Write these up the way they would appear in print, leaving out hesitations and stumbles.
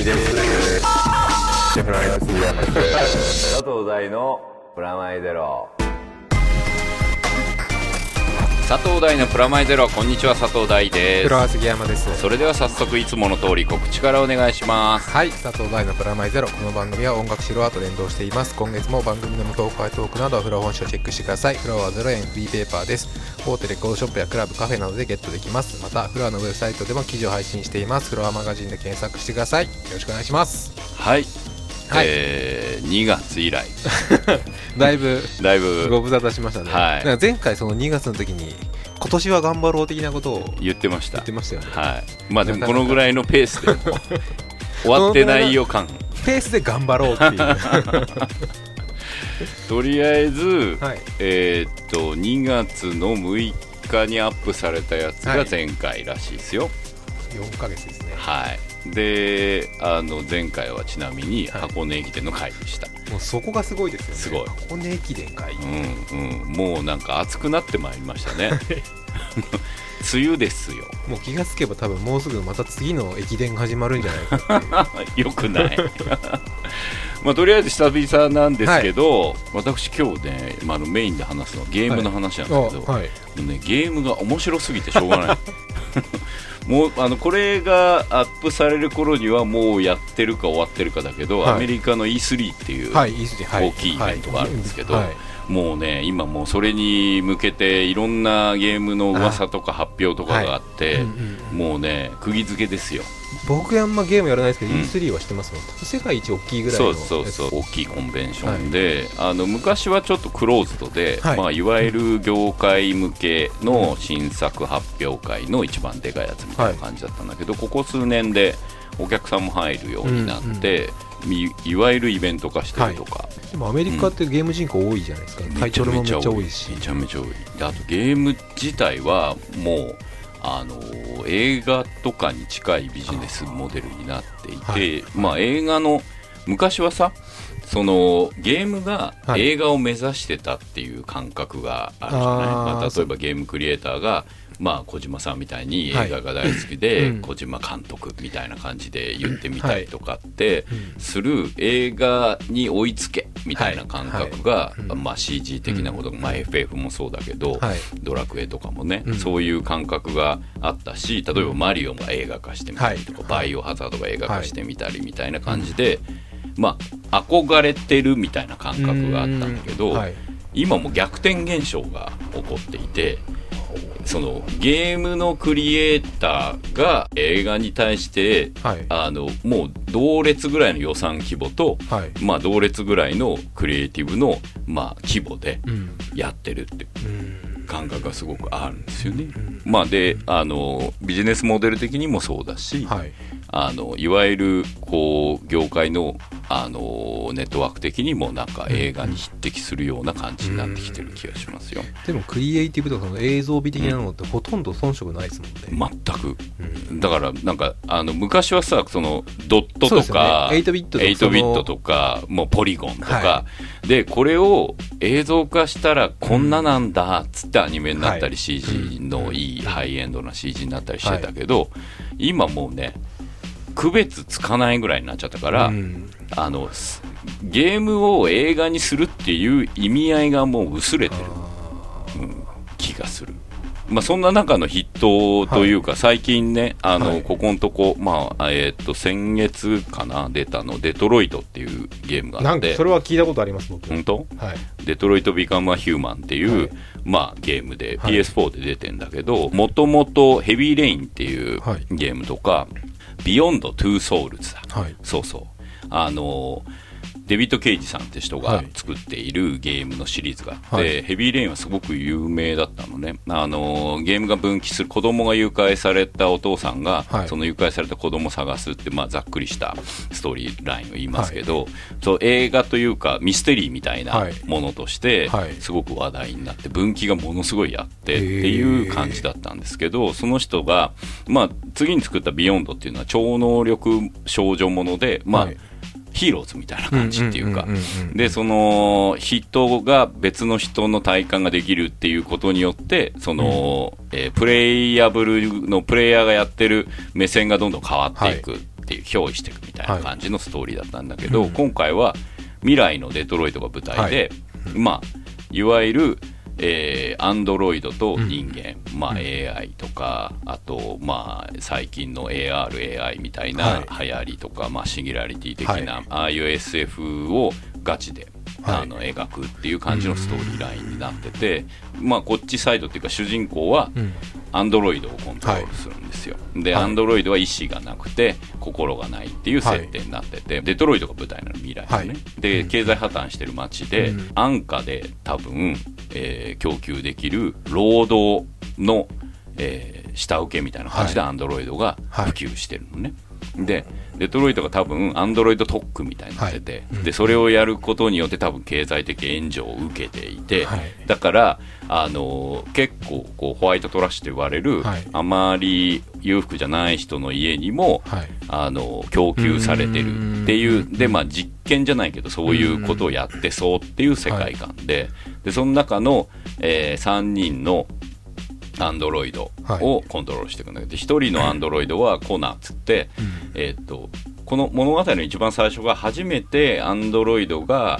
いです。佐藤大のプラマイゼロ。佐藤大のプラマイゼロ、こんにちは、佐藤大です。黒は杉山です。それでは早速いつもの通り告知からお願いします。はい、佐藤大のプラマイゼロ、この番組は音楽シロワと連動しています。今月も番組の無公開トークなどフロア本社をチェックしてください。フロアは0円フリーペーパーです。大手レコードショップやクラブカフェなどでゲットできます。またフロアのウェブサイトでも記事を配信しています。フロアマガジンで検索してください。よろしくお願いします。はいはい、2月以来だいぶご無沙汰しましたね、はい、なんか前回その2月の時に今年は頑張ろう的なことを言ってましたよね、はい、まあでもこのぐらいのペースでも終わってない予感ペースで頑張ろうっていうとりあえず、はい、2月の6日にアップされたやつが前回らしいですよ、はい、4ヶ月ですね。はい、で前回はちなみに箱根駅伝の回でした、はい、もうそこがすごいですよね。すごい箱根駅伝回、うんうん、もうなんか暑くなってまいりましたね梅雨ですよ。もう気がつけば多分もうすぐまた次の駅伝が始まるんじゃないかってよくない、まあ、とりあえず久々なんですけど、はい、私今日ね、まあ、メインで話すのはゲームの話なんですけど、はいはいね、ゲームが面白すぎてしょうがないもうこれがアップされる頃にはもうやってるか終わってるかだけど、はい、アメリカの E3 っていう大きいイベントがあるんですけど、はいはいはい、もうね今もうそれに向けていろんなゲームの噂とか発表とかがあって、はい、もうね釘付けですよ。僕はあんまゲームやらないですけど、うん、E3 は知ってますもん。世界一大きいぐらいのそう大きいコンベンションで、はい、昔はちょっとクローズドで、はいまあ、いわゆる業界向けの新作発表会の一番でかいやつみたいな感じだったんだけど、はい、ここ数年でお客さんも入るようになって、うんうんいわゆるイベント化してるとか、はい、でもアメリカってゲーム人口多いじゃないですか、うん、会長もめっちゃ多いしめちゃめちゃ多いであとゲーム自体はもう映画とかに近いビジネスモデルになっていて、はいまあ、映画の昔はさそのゲームが映画を目指してたっていう感覚があるじゃない、はいまあ、例えばゲームクリエイターが、まあ、小島さんみたいに映画が大好きで、はいうん、小島監督みたいな感じで言ってみたいとかってする映画に追いつけみたいな感覚が、はいはいまあ、CG 的なこと、うんまあ、FF もそうだけど、はい、ドラクエとかもね、うん、そういう感覚があったし例えばマリオも映画化してみたりとか、はい、バイオハザードが映画化してみたりみたいな感じで、はいまあ、憧れてるみたいな感覚があったんだけど、はい、今も逆転現象が起こっていてそのゲームのクリエイターが映画に対して、はい、もう同列ぐらいの予算規模と、はいまあ、同列ぐらいのクリエイティブの、まあ、規模でやってるって感覚がすごくあるんですよね、まあ、でビジネスモデル的にもそうだし、はい、いわゆるこう業界の、ネットワーク的にもなんか映画に匹敵するような感じになってきてる気がしますよ。でもクリエイティブとかの映像美的なのってほとんど遜色ないですもんね。全く、うん、だからなんか昔はさそのドットとか、ね、8ビットとかもうポリゴンとか、はい、でこれを映像化したらこんななんだっつってアニメになったり、はい、CG のいいハイエンドな CG になったりしてたけど、はい、今もうね区別つかないぐらいになっちゃったから、うん、ゲームを映画にするっていう意味合いがもう薄れてる、うん、気がする。まあ、そんな中の筆頭というか、はい、最近ねはい、ここのとこ、まあ先月かな出たのデトロイトっていうゲームがあってなんかそれは聞いたことあります僕。本当？はい、デトロイトビカムアヒューマンっていう、はいまあ、ゲームで PS4 で出てんだけどもともとヘビーレインっていうゲームとか、はい、ビヨンドトゥーソウルズだ、はい、そうそうデビッド・ケイジさんって人が作っているゲームのシリーズがあって、はい、ヘビーレインはすごく有名だったのね。ゲームが分岐する子供が誘拐されたお父さんが、はい、その誘拐された子供を探すって、まあ、ざっくりしたストーリーラインを言いますけど、はい、そう映画というかミステリーみたいなものとしてすごく話題になって分岐がものすごいあってっていう感じだったんですけどその人が、まあ、次に作ったビヨンドっていうのは超能力少女ものでまあ、はいヒーローズみたいな感じっていうかでその人が別の人の体感ができるっていうことによってその、プレイヤブルのプレイヤーがやってる目線がどんどん変わっていく、はいっていう憑依していくみたいな感じのストーリーだったんだけど、はい、今回は未来のデトロイトが舞台で、はい、まあいわゆるアンドロイドと人間、うんまあ、AI とか、うん、あと、まあ、最近の AR、AI みたいな流行りとか、はいまあ、シンギュラリティ的な、はい、ああいう SF をガチで、はい、描くっていう感じのストーリーラインになってて、うんまあ、こっちサイドっていうか主人公はアンドロイドをコントロールするんですよ、はい、でアンドロイドは意志がなくて心がないっていう設定になってて、はい、デトロイドが舞台なの未来ですね、はい、で経済破綻してる街で、うん、安価で多分供給できる労働の、下請けみたいな感じでアンドロイドが普及してるのね、はいはい、でデトロイトが多分アンドロイド特区みたいになってて、はい、でそれをやることによって多分経済的援助を受けていて、はい、だから結構こうホワイトトラッシュと言われる、はい、あまり裕福じゃない人の家にも、はい、供給されてるっていうで、まあ、実験じゃないけどそういうことをやってそうっていう世界観で、はい、でその中の、3人のアンドロイドをコントロールしていくんだけど、1人のアンドロイドはコナーっつって、この物語の一番最初が初めてアンドロイドが、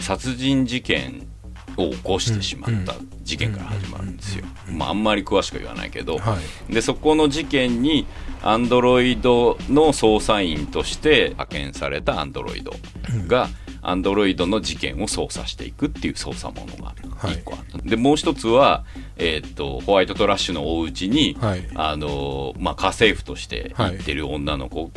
殺人事件を起こしてしまった事件から始まるんですよ、まあ、あんまり詳しく言わないけど、はい、でそこの事件にアンドロイドの捜査員として派遣されたアンドロイドがアンドロイドの事件を捜査していくっていう捜査ものが1個あった、はい、でもう一つは、ホワイトトラッシュのお家に、はいまあ、家政婦として行ってる女の子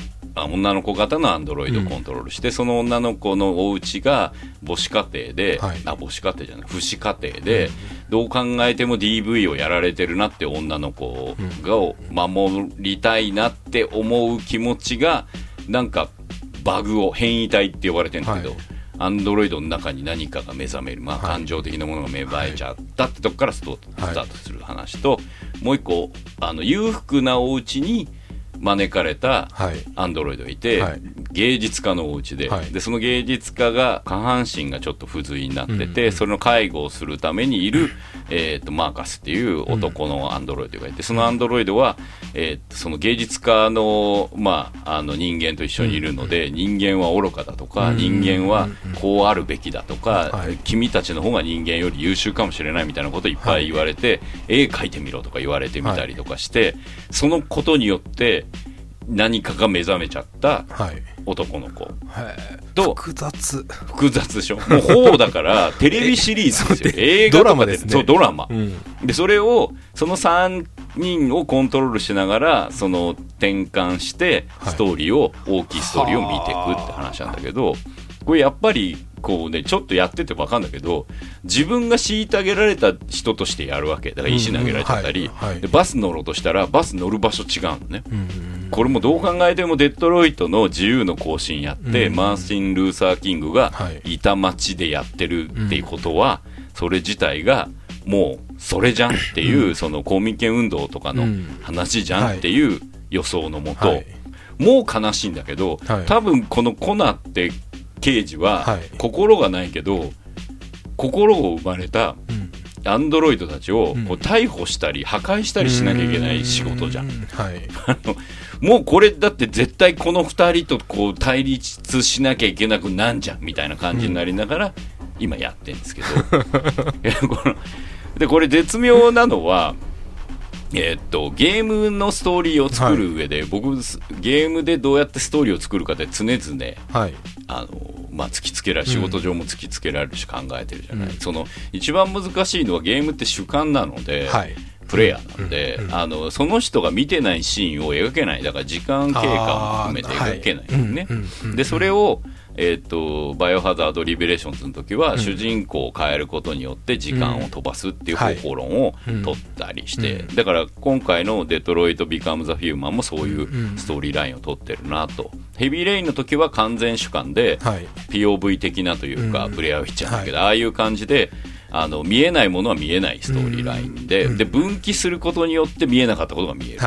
型のアンドロイドをコントロールして、うん、その女の子のお家が母子家庭で、はい、母子家庭じゃない父子家庭で、うん、どう考えても DV をやられてるなって女の子を守りたいなって思う気持ちがなんかバグを変異体って呼ばれてるんだけど、はい、アンドロイドの中に何かが目覚める、まあ、感情的なものが芽生えちゃったってとこからスタートする話と、はい、もう一個裕福なお家に招かれたアンドロイドがいて、はい、芸術家のお家で、はい、でその芸術家が下半身がちょっと不随になってて、うん、それの介護をするためにいる、マーカスっていう男のアンドロイドがいて、うん、そのアンドロイドは、その芸術家の、まあ、人間と一緒にいるので、うん、人間は愚かだとか、うん、人間はこうあるべきだとか、うんはい、君たちの方が人間より優秀かもしれないみたいなことをいっぱい言われて、はい、絵描いてみろとか言われてみたりとかして、はい、そのことによって何かが目覚めちゃった男の子と、複雑でしょもうほうだからテレビシリーズですよ映画とかでドラマですねそうドラマ、うん、でそれをその3人をコントロールしながらその転換してストーリーを、はい、大きいストーリーを見ていくって話なんだけどこれやっぱりこうねちょっとやってて分かんだけど自分が虐げられた人としてやるわけだから石投げられちゃったり、うんはいはい、でバス乗ろうとしたらバス乗る場所違うのね、うん、これもどう考えてもデトロイトの自由の行進やって、うん、マーティン・ルーサー・キングがいた街でやってるっていうことは、うん、それ自体がもうそれじゃんっていう、うん、その公民権運動とかの話じゃんっていう予想のもと、うんはい、もう悲しいんだけど、はい、多分このコナって刑事は心がないけど、はい、心を生まれたアンドロイドたちをこう逮捕したり破壊したりしなきゃいけない仕事じゃん、はい、もうこれだって絶対この2人とこう対立しなきゃいけなくなんじゃんみたいな感じになりながら今やってるんですけどでこれ絶妙なのはゲームのストーリーを作る上で、はい、僕ゲームでどうやってストーリーを作るかって常々、はいまあ、突きつけられ仕事上も突きつけられるし考えてるじゃない、うん、その一番難しいのはゲームって主観なので、はい、プレイヤーなので、うん、その人が見てないシーンを描けないだから時間経過も含めて描けないね、はい、でそれをバイオハザードリベレーションズの時は主人公を変えることによって時間を飛ばすっていう方法論を取ったりしてだから今回のデトロイトビカムザヒューマンもそういうストーリーラインを取ってるなとヘビーレインの時は完全主観で POV 的なというかプレイヤーフィッチャーだけどああいう感じで見えないものは見えないストーリーライン で分岐することによって見えなかったことが見える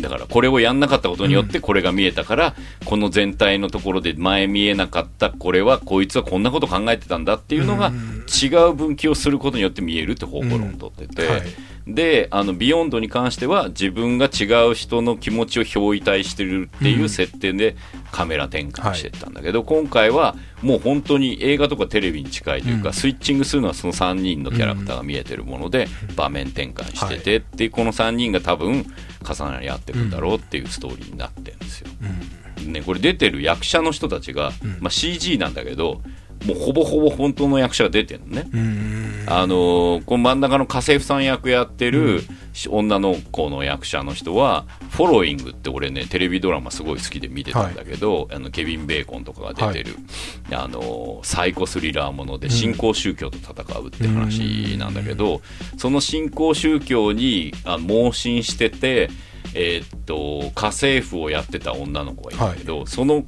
だからこれをやんなかったことによってこれが見えたから、うん、この全体のところで前見えなかったこれはこいつはこんなこと考えてたんだっていうのが違う分岐をすることによって見えるって方向論を取ってて、うんはい、でビヨンドに関しては自分が違う人の気持ちを表意体してるっていう設定でカメラ転換してったんだけど、うんはい、今回はもう本当に映画とかテレビに近いというか、うん、スイッチングするのはその3人のキャラクターが見えてるもので、うん、場面転換してて、はい、でこの3人が多分重なり合ってくんだろうっていうストーリーになってるんですよ、うんね、これ出てる役者の人たちが、まあ、CG なんだけどもうほぼほぼ本当の役者が出てるのね。この真ん中の家政婦さん役やってる女の子の役者の人はフォローイングって俺ねテレビドラマすごい好きで見てたんだけど、はい、ケビン・ベーコンとかが出てる、はい、サイコスリラーもので新興宗教と戦うって話なんだけど、その新興宗教に盲信してて、家政婦をやってた女の子がいるんだけど、はい、その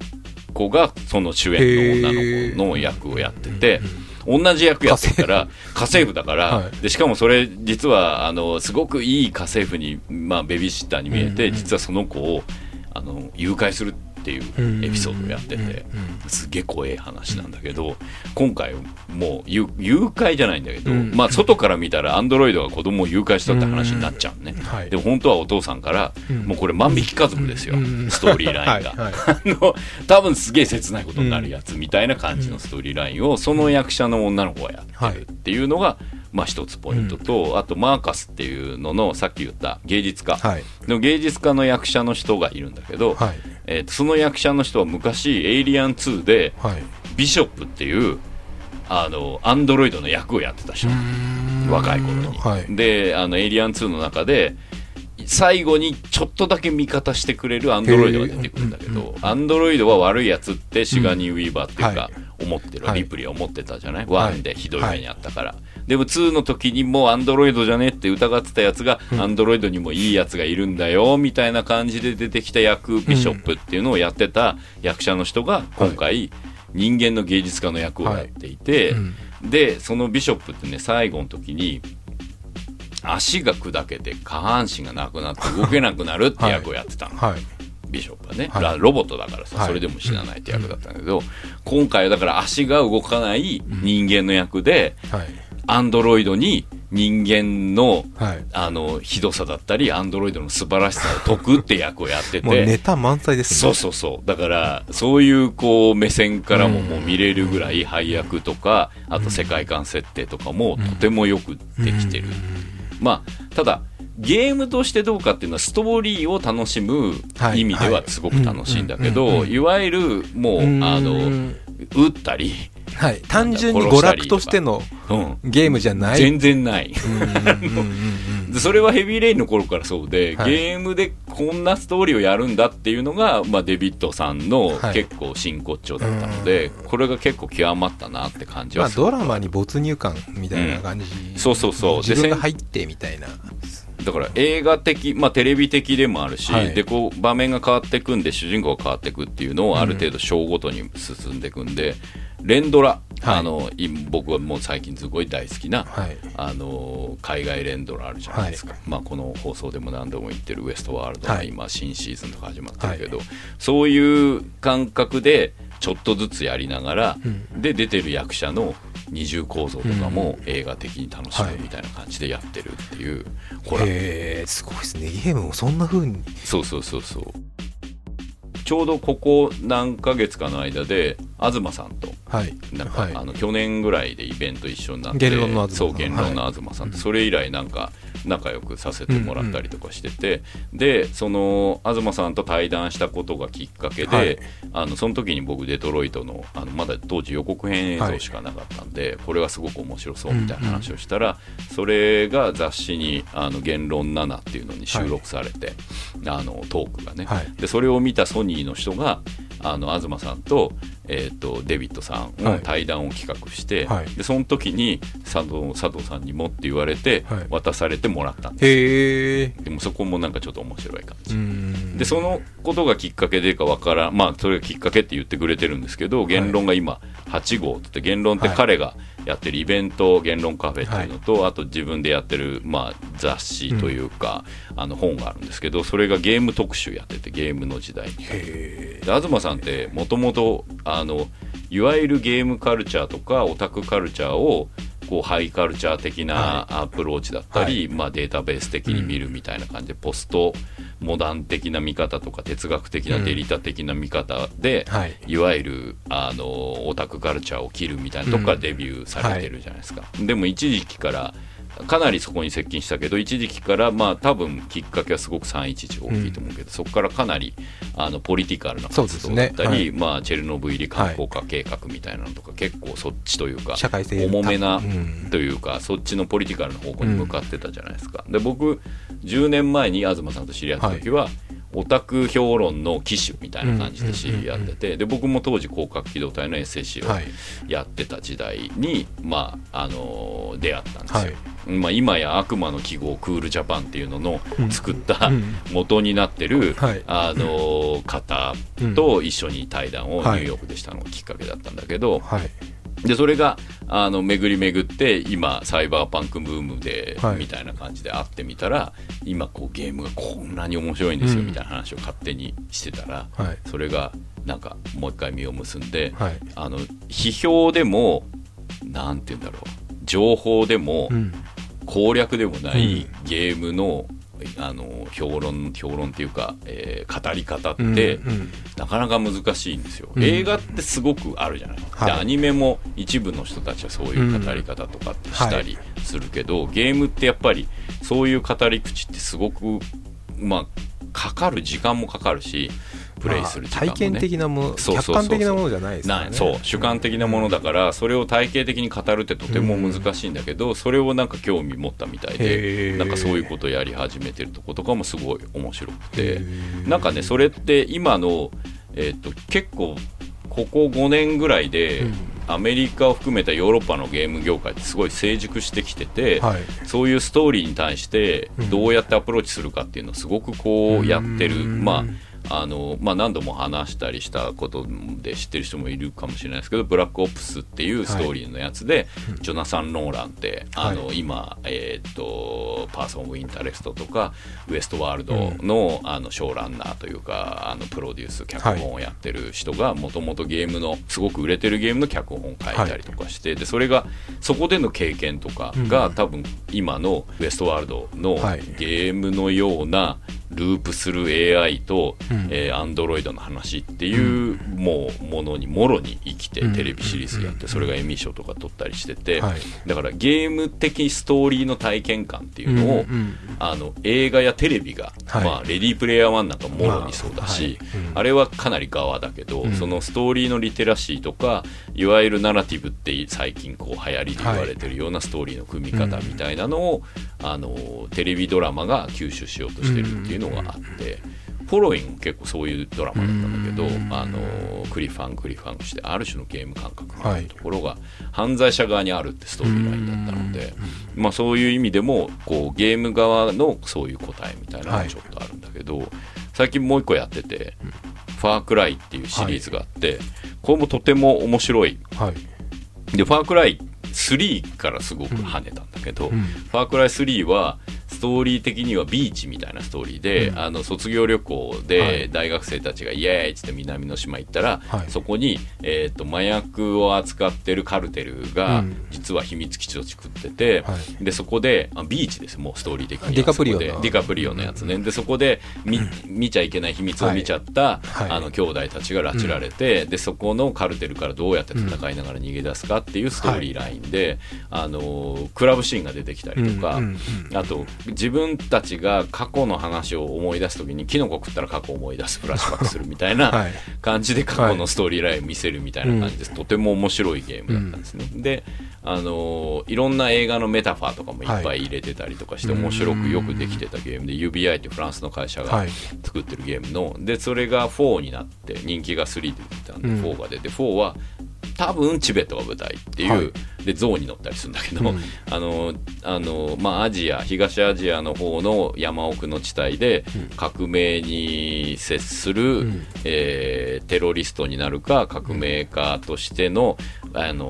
子がその主演の女の子の役をやってて、同じ役やってるから家政婦だから、はい、でしかもそれ実はすごくいい家政婦に、まあ、ベビーシッターに見えて、うんうん、実はその子を誘拐するっていうエピソードをやってて、うんうんうん、すげえ怖い話なんだけど、今回もう誘拐じゃないんだけど、うんうん、まあ、外から見たらアンドロイドが子供を誘拐したって話になっちゃうね、うんうんはい、でも本当はお父さんから、うん、もうこれ万引き家族ですよ、うんうん、ストーリーラインがはい、はい、多分すげえ切ないことになるやつみたいな感じのストーリーラインをその役者の女の子がやってるっていうのが、はいまあ、一つポイントと、うん、あとマーカスっていうののさっき言った芸術家、はい、の芸術家の役者の人がいるんだけど、はいその役者の人は昔エイリアン2で、はい、ビショップっていうアンドロイドの役をやってた人、若い頃に、はい、でエイリアン2の中で最後にちょっとだけ味方してくれるアンドロイドが出てくるんだけど、アンドロイドは悪いやつってシガニー・ウィーバーっていうか、うんはい、思ってる、はい、リプリー思ってたじゃない、1でひどい目にあったから、はい、でも2の時にもうアンドロイドじゃねって疑ってたやつが、うん、アンドロイドにもいいやつがいるんだよみたいな感じで出てきた役、ビショップっていうのをやってた役者の人が今回人間の芸術家の役をやっていて、はいはい、でそのビショップってね、最後の時に足が砕けて下半身がなくなって動けなくなるって役をやってたの、はいはい、ビショップはね、はい、ロボットだからさ、はい、それでも死なないって役だったんだけど、うん、今回はだから足が動かない人間の役で、うんはい、アンドロイドに人間の、はい、ひどさだったりアンドロイドの素晴らしさを解くって役をやっててもうネタ満載ですね。そうそうそう、だからそういうこう目線からも、もう見れるぐらい配役とか、あと世界観設定とかもとてもよくできてる、まあ、ただゲームとしてどうかっていうのはストーリーを楽しむ意味ではすごく楽しいんだけど、いわゆるもう撃ったり、はい、単純に娯楽としてのゲームじゃない、全然ないそれはヘビーレインの頃からそうで、はい、ゲームでこんなストーリーをやるんだっていうのが、まあ、デビッドさんの結構真骨頂だったので、はい、これが結構極まったなって感じはする、まあ、ドラマに没入感みたいな感じ、うん、そうそうそう、自分が入ってみたいな、だから映画的、まあ、テレビ的でもあるし、はい、でこう場面が変わってくんで主人公が変わってくっていうのをある程度章ごとに進んでくんで、うん、連ドラ、はい、僕はもう最近すごい大好きな、はい、海外連ドラあるじゃないですか、はい、まあ、この放送でも何度も言ってるウエストワールドが今新シーズンとか始まってるけど、はい、そういう感覚でちょっとずつやりながら、うん、で出てる役者の二重構造とかも映画的に楽しむみたいな感じでやってるっていう、うんはい、ほら、すごいですね、ゲームもそんな風に。そうそうそうそう、ちょうどここ何ヶ月かの間で東さんと、はい、なんか、はい、去年ぐらいでイベント一緒になって、言論の東さん、そう言論の東さんと、はい、それ以来なんか仲良くさせてもらったりとかしてて、うんうん、でその東さんと対談したことがきっかけで、はい、その時に僕デトロイトの、まだ当時予告編映像しかなかったんで、はい、これはすごく面白そうみたいな話をしたら、うんうん、それが雑誌に言論7っていうのに収録されて、はい、トークがね、はい、でそれを見たソニーの人が東さんと、デビッドさんの対談を企画して、はい、でその時に佐藤さんにもって言われて、はい、渡されてもらったんです。でもそこもなんかちょっと面白い感じで、そのことがきっかけでかわからん、まあそれがきっかけって言ってくれてるんですけど、言論が今8号って言って、言論って彼がやってるイベント、はい、言論カフェっていうのと、はい、あと自分でやってる、まあ、雑誌というか、うん、本があるんですけど、それがゲーム特集やってて、ゲームの時代にで東さんってもともといわゆるゲームカルチャーとかオタクカルチャーをこうハイカルチャー的なアプローチだったり、はいまあ、データベース的に見るみたいな感じで、うん、ポストモダン的な見方とか哲学的なデリタ的な見方で、うんはい、いわゆるオタクカルチャーを切るみたいなとこからデビューされてるじゃないですか、うんはい、でも一時期からかなりそこに接近したけど一時期からまあ多分きっかけはすごく311大きいと思うけど、うん、そこからかなりポリティカルな活動だったり、ねはいまあ、チェルノブイリ観光化計画みたいなのとか、はい、結構そっちというか重めなというか、うん、そっちのポリティカルな方向に向かってたじゃないですか、うん、で僕10年前に東さんと知り合った時は、はいオタク評論の機種みたいな感じで知り合っててで僕も当時広角機動隊の SAC をやってた時代に、まあ出会ったんですよ、はいまあ、今や悪魔の記号クールジャパンっていうのの作った元になってる、うんうんはい、方と一緒に対談をニューヨークでしたのがきっかけだったんだけど、はいでそれが巡り巡って今サイバーパンクブームで、はい、みたいな感じで会ってみたら今こうゲームがこんなに面白いんですよ、うん、みたいな話を勝手にしてたら、はい、それがなんかもう一回実を結んで、はい、批評でもなんて言うんだろう情報でも、うん、攻略でもないゲームの、うん、評論っていうか、語り方って、うんうん、なかなか難しいんですよ、うん、映画ってすごくあるじゃない、はい、でアニメも一部の人たちはそういう語り方とかってしたりするけど、うんはい、ゲームってやっぱりそういう語り口ってすごく、まあ、かかる時間もかかるしプレイする時間もね、まあ、体験的なもの客観的なものじゃないですかねそう主観的なものだからそれを体系的に語るってとても難しいんだけど、うん、それをなんか興味持ったみたいでなんかそういうことをやり始めてるとことかもすごい面白くてなんかねそれって今の、結構ここ5年ぐらいで、うんアメリカを含めたヨーロッパのゲーム業界ってすごい成熟してきてて、はい、そういうストーリーに対してどうやってアプローチするかっていうのをすごくこうやってる、まあまあ、何度も話したりしたことで知ってる人もいるかもしれないですけどブラックオプスっていうストーリーのやつで、はい、ジョナサン・ノーランってはい、今、パーソン・オブ・インタレストとかウエストワールド の、うん、ショーランナーというかプロデュース脚本をやってる人がもともとゲームのすごく売れてるゲームの脚本本書いたりとかして、はい、でそれがそこでの経験とかが、うん、多分今のウエストワールドのゲームのようなループする AI と、うんAndroid の話っていう、うん、もうものにもろに生きてテレビシリーズやって、うん、それがエミー賞とか取ったりしてて、はい、だからゲーム的ストーリーの体験感っていうのを、うんうん、映画やテレビが、はいまあ、レディープレイヤー1なんかもろにそうだし、まあはいうん、あれはかなり側だけど、うん、そのストーリーのリテラシーとかいわゆるナラティブって最近こう流行りで言われてるようなストーリーの組み方みたいなのを、はい、テレビドラマが吸収しようとしてるっていうのがあってフォロインも結構そういうドラマだったんだけど、うん、クリファンしてある種のゲーム感覚みたいなところが犯罪者側にあるってストーリーラインだったので、うんまあ、そういう意味でもこうゲーム側のそういう答えみたいなのがちょっとあるんだけど、はい、最近もう一個やってて、うんファークライっていうシリーズがあって、はい、これもとても面白い、はい、でファークライ3からすごく跳ねたんだけど、うん、ファークライ3はストーリー的にはビーチみたいなストーリーで、うん、卒業旅行で大学生たちがイエーイって南の島行ったら、はい、そこに、麻薬を扱ってるカルテルが実は秘密基地を作ってて、うん、でそこでビーチですもうストーリー的にはディカプリオのやつねでそこで 見ちゃいけない秘密を見ちゃった、はい、兄弟たちが拉致られて、うん、でそこのカルテルからどうやって戦いながら逃げ出すかっていうストーリーライン、はいでクラブシーンが出てきたりとか、うんうんうん、あと自分たちが過去の話を思い出すときにキノコ食ったら過去を思い出すフラッシュバックするみたいな感じで過去のストーリーラインを見せるみたいな感じです、はい、とても面白いゲームだったんですね、うん、でいろんな映画のメタファーとかもいっぱい入れてたりとかして、はい、面白くよくできてたゲームで UBI ってフランスの会社が作ってるゲームのでそれが4になって人気が3で出てたんで4が出て4は多分チベットが舞台っていう、はい、で象に乗ったりするんだけど、うん、まあ、アジア東アジアの方の山奥の地帯で革命に接する、うんテロリストになるか革命家としての、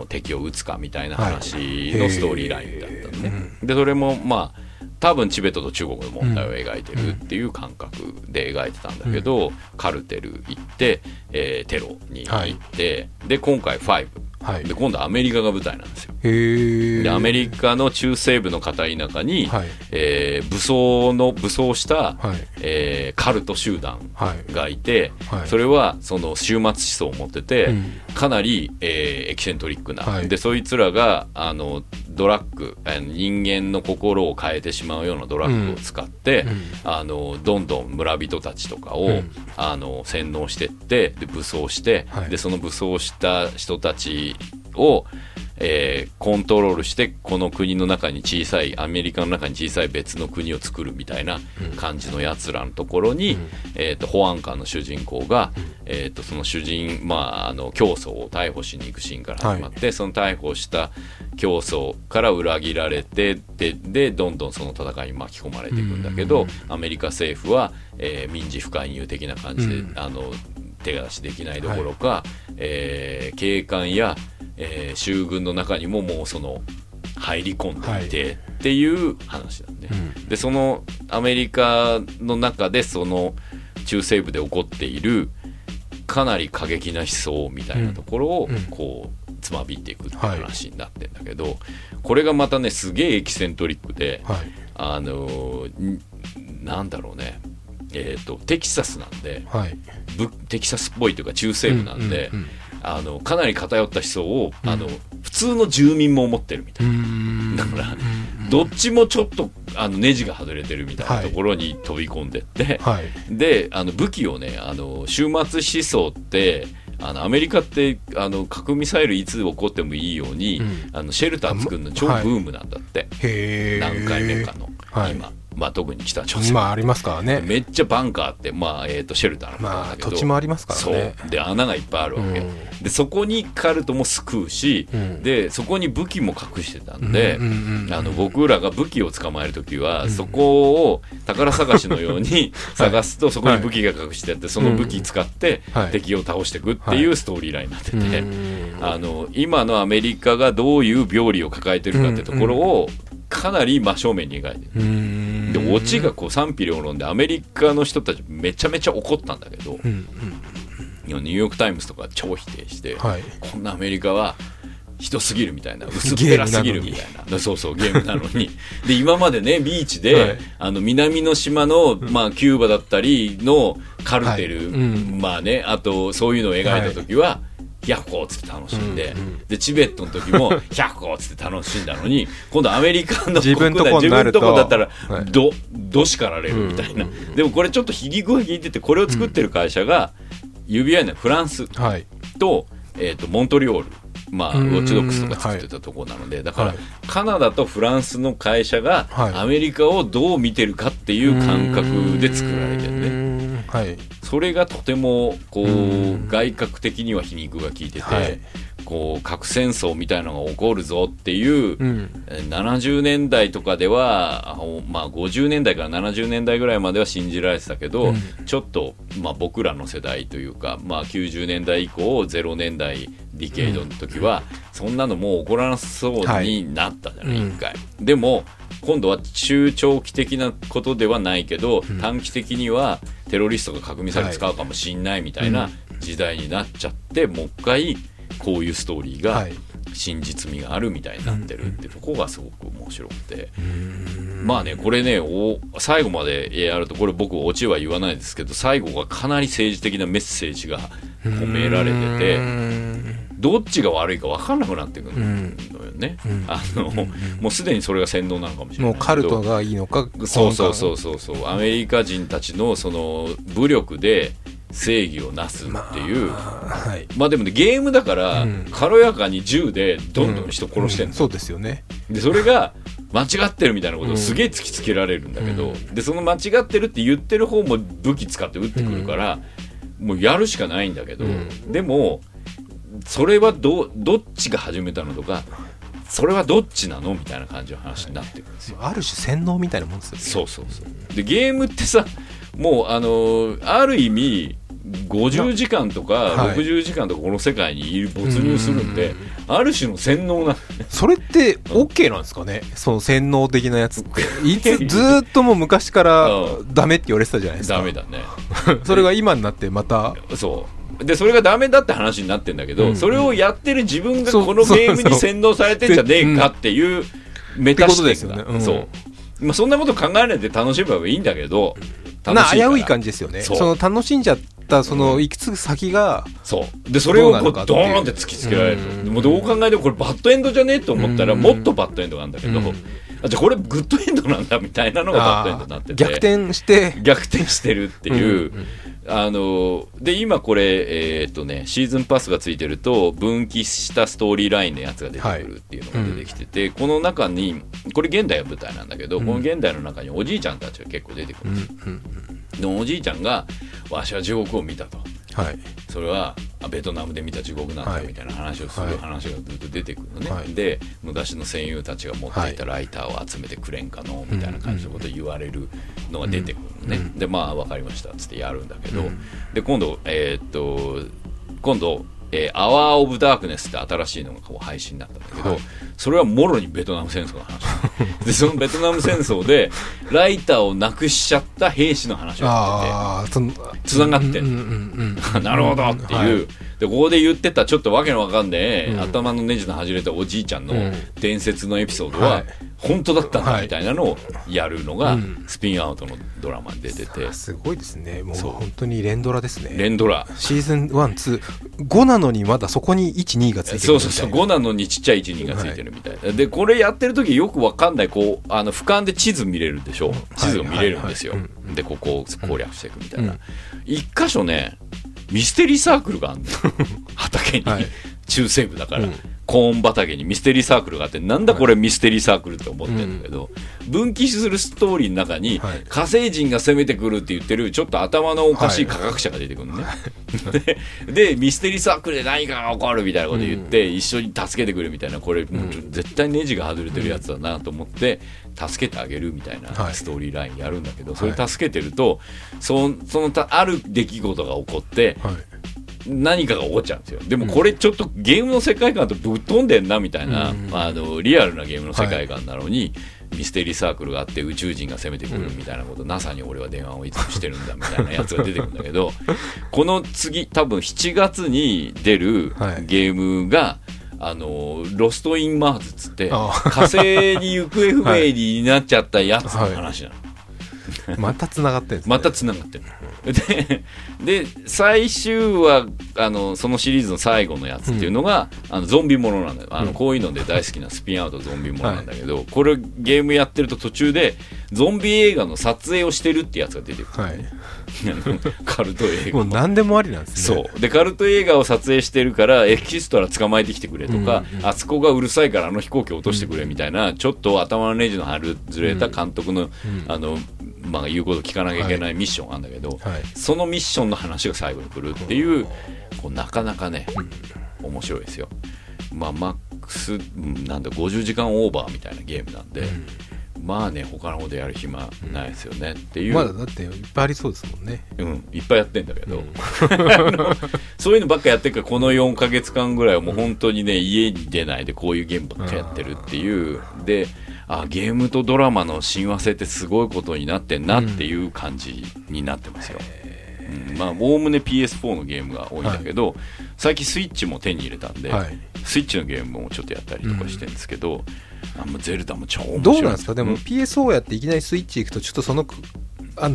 敵を撃つかみたいな話のストーリーラインだったのね、はい、でそれもまあ多分チベットと中国の問題を描いてるっていう感覚で描いてたんだけど、うん、カルテル行って、テロに行って、はい、で今回5はい、で今度アメリカが舞台なんですよ。へでアメリカの中西部の片田舎に、はい、武装した、はい、カルト集団がいて、はいはい、それはその終末思想を持ってて、うん、かなり、エキセントリックな、はい、でそいつらがあのドラッグ、人間の心を変えてしまうようなドラッグを使って、うんうん、あのどんどん村人たちとかを、うん、あの洗脳してってで武装して、はい、でその武装した人たちを、コントロールしてこの国の中に小さいアメリカの中に小さい別の国を作るみたいな感じのやつらのところに、うん、保安官の主人公が、その主人、まあ、あの教祖を逮捕しに行くシーンから始まって、はい、その逮捕した教祖から裏切られて でどんどんその戦いに巻き込まれていくんだけど、うん、アメリカ政府は、民事不介入的な感じで、うん、あの手出しできないどころか、はい、警官や、州軍の中にももうその入り込んでいてっていう話なんで、はい、うん、でそのアメリカの中でその中西部で起こっているかなり過激な思想みたいなところをこうつまびっていくっていう話になってんだけど、はい、これがまたねすげえエキセントリックで、はい、なんだろうね、テキサスなんで、はい、テキサスっぽいというか中西部なんで、うんうんうん、かなり偏った思想を、うん、普通の住民も思ってるみたいな、だから、うん、どっちもちょっとネジが外れてるみたいなところに飛び込んでって、はい、で武器をね終末思想ってアメリカって核ミサイルいつ起こってもいいように、うん、シェルター作るの超ブームなんだって、はい、へ何回目かの、はい、今。まあ、特に北朝鮮、まあ、ありますからね。めっちゃバンカーって、まあシェルターのことなんだけど、まあ、土地もありますからね。そうで穴がいっぱいあるわけ、うん、でそこにカルトも救うし、うん、でそこに武器も隠してたんで、うん、僕らが武器を捕まえるときは、うん、そこを宝探しのように探すと、はい、そこに武器が隠してあって、その武器使って敵を倒していくっていうストーリーラインになってて、はいはい、今のアメリカがどういう病理を抱えてるかってところをかなり真正面に描いてる。でオチがこう賛否両論で、アメリカの人たちめちゃめちゃ怒ったんだけど、うんうん、ニューヨークタイムズとか超否定して、はい、こんなアメリカはひどすぎるみたいな、薄っぺらすぎるみたいな、そうそうゲームなのにで今までねビーチで、はい、南の島の、まあ、キューバだったりのカルテル、はい、まあね、あとそういうのを描いた時は、はい、100個っつって楽しんで、うんうん、でチベットの時も100個っつって楽しんだのに今度アメリカの国内自分のとこだったらど叱られるみたいな、うんうんうん、でもこれちょっと引き具合引いてて、これを作ってる会社が指輪のフランスと、はい、モントリオール、まあ、ウォッチドックスとか作ってたところなので、はい、だから、はい、カナダとフランスの会社がアメリカをどう見てるかっていう感覚で作られてるね、はい、それがとてもこう外角的には皮肉が効いてて、はい、こう核戦争みたいなのが起こるぞっていう、うん、70年代とかでは、まあ、50年代から70年代ぐらいまでは信じられてたけど、うん、ちょっと、まあ、僕らの世代というか、まあ、90年代以降0年代ディケードの時は、そんなのもう起こらなそうになったじゃない、はい、1回、うん、でも今度は中長期的なことではないけど、うん、短期的にはテロリストが核ミサイル使うかもしんないみたいな時代になっちゃって、はい、もう一回こういうストーリーが真実味があるみたいになってるってとこがすごく面白くて、うん、まあねこれね最後までやると、これ僕オチは言わないですけど、最後がかなり政治的なメッセージが込められてて、うん、どっちが悪いか分からなくなってくるのよね、うん、もうすでにそれが洗脳なのかもしれないけど、もうカルトがいいのか、そうアメリカ人たちのその武力で正義をなすっていう、はい、まあでもねゲームだから、うん、軽やかに銃でどんどん人殺してるの、うんうん、そうですよね。でそれが間違ってるみたいなことをすげえ突きつけられるんだけど、うん、でその間違ってるって言ってる方も武器使って撃ってくるから、うん、もうやるしかないんだけど、うん、でもそれはどっちが始めたのとか、それはどっちなのみたいな感じの話になってくるんですよ。ある種洗脳みたいなもんですよね。そうでゲームってさ、もうある意味50時間とか60時間とかこの世界に没入するんで、ある種の洗脳なそれって OK なんですかね、その洗脳的なやつってずーっともう昔からダメって言われてたじゃないですか。ダメだねそれが今になってまたそうでそれがダメだって話になってんだけど、うんうん、それをやってる自分がこのゲームに洗脳されてんじゃねえかっていうメタ視点だ、うん、そう、まあ、そんなこと考えないで楽しめばいいんだけど、楽しいからな、危うい感じですよね。 その楽しんじゃったその行き着く先が、うん、そうでそれをこうドーンって突きつけられる、うん、でもどう考えてもこれバッドエンドじゃねえと思ったらもっとバッドエンドなんだけど、うん、あじゃあこれグッドエンドなんだみたいなのがバッドエンドになってて、逆転してるっていう、うんうん、で今これ、シーズンパスがついてると分岐したストーリーラインのやつが出てくるっていうのが出てきてて、はいうん、この中にこれ現代は舞台なんだけど、うん、この現代の中におじいちゃんたちが結構出てくるんですよ、うんうん、でもおじいちゃんがわしは地獄を見たと、はい、それはベトナムで見た地獄なんだみたいな話をする話がずっと出てくるのね、はい、で昔の戦友たちが持っていたライターを集めてくれんかのみたいな感じのことを言われるのが出てくるのね、うんうん、でまあ分かりましたっつってやるんだけど、うん、で今度アワーオブダークネスって新しいのがこう配信になったんだけど、はい、それはもろにベトナム戦争の話でそのベトナム戦争でライターをなくしちゃった兵士の話をやっててつながって、うんうんうん、なるほどっていう、はい、でここで言ってたちょっとわけのわかんねえ、うん、頭のネジの外れたおじいちゃんの伝説のエピソードは本当だったんだみたいなのをやるのがスピンアウトのドラマに出てて、うん、すごいですね。もう本当に連ドラですね。連ドラシーズン1、2、5なのにまだそこに 1,2 がついてるみたいな。そうそうそう、5なのにちっちゃい 1,2 がついてるみたいな、はい、でこれやってる時よくわかんないこう俯瞰で地図見れるでしょ、地図を見れるんですよ、はいはいはい、でここを攻略していくみたいな、うん、一箇所ねミステリーサークルがあるんだよ畑に、はい、中西部だから、うん、コーン畑にミステリーサークルがあって、なんだこれミステリーサークルって思ってるんだけど、はい、分岐するストーリーの中に、はい、火星人が攻めてくるって言ってるちょっと頭のおかしい科学者が出てくるね、はい、でミステリーサークルで何かが起こるみたいなこと言って、うん、一緒に助けてくるみたいな、これもう絶対ネジが外れてるやつだなと思って助けてあげるみたいなストーリーラインやるんだけど、はい、それ助けてるとある出来事が起こって、はい、何かが起こっちゃうんですよ。でもこれちょっとゲームの世界観とぶっ飛んでんなみたいな、うん、リアルなゲームの世界観なのに、はい、ミステリーサークルがあって宇宙人が攻めてくるみたいなこと、うん、NASA に俺は電話をいつもしてるんだみたいなやつが出てくるんだけどこの次多分7月に出るゲームが、はい、ロストインマーズっつって火星に行方不明になっちゃったやつの話なの、はいはいまたつながってるんですね。またつながってるで最終はそのシリーズの最後のやつっていうのが、うん、ゾンビものなんだよ、うん、こういうので大好きなスピンアウトゾンビものなんだけど、はい、これゲームやってると途中でゾンビ映画の撮影をしてるってやつが出てくる、ねはい、カルト映画もう何でもありなんですね。そうでカルト映画を撮影してるからエキストラ捕まえてきてくれとか、うんうん、あそこがうるさいから飛行機落としてくれみたいな、うん、ちょっと頭のネジの外れた監督の、うんうん、まあ、言うこと聞かなきゃいけないミッションがあるんだけど、はいはい、そのミッションの話が最後に来るっていう、こうなかなかね面白いですよ。まあマックスなんだ50時間オーバーみたいなゲームなんで、うん、まあね他のことやる暇ないですよねっていう、まだだっていっぱいありそうですもんね。うんいっぱいやってんだけど、うん、そういうのばっかやってるからこの4ヶ月間ぐらいはもう本当にね家に出ないでこういうゲームばっかやってるっていうで。あゲームとドラマの親和性ってすごいことになってんなっていう感じになってますよ、うんうん、まあおおむね PS4 のゲームが多いんだけど、はい、最近スイッチも手に入れたんで、はい、スイッチのゲームもちょっとやったりとかしてるんですけど、うん、ゼルダも超面白い。どうなんですかでも PSO やっていきなりスイッチ行くとちょっとその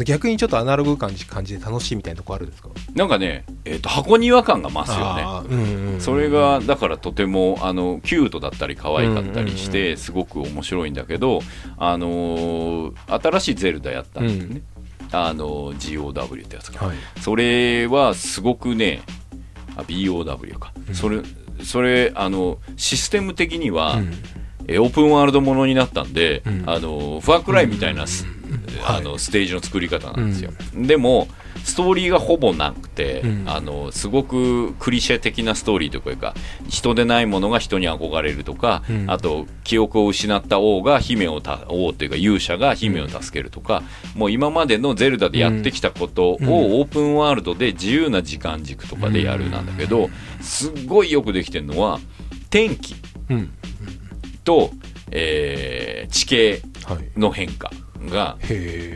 逆にちょっとアナログ感じで楽しいみたいなとこあるんですか。なんかね、箱庭感が増すよね、うんうん、それがだからとてもキュートだったり可愛かったりしてすごく面白いんだけど、うんうんうん、新しいゼルダやったんですよね、うん、GOW ってやつが、はい、それはすごくねBOW か、うん、それシステム的には、うんオープンワールドものになったんで、うん、ファークライみたいな、うん、ステージの作り方なんですよ、うん、でもストーリーがほぼなくて、うん、すごくクリシェ的なストーリーというか人でないものが人に憧れるとか、うん、あと記憶を失った王というか勇者が姫を助けるとか、うん、もう今までのゼルダでやってきたことをオープンワールドで自由な時間軸とかでやるなんだけど、すごいよくできてるのは天気、うんと地形の変化が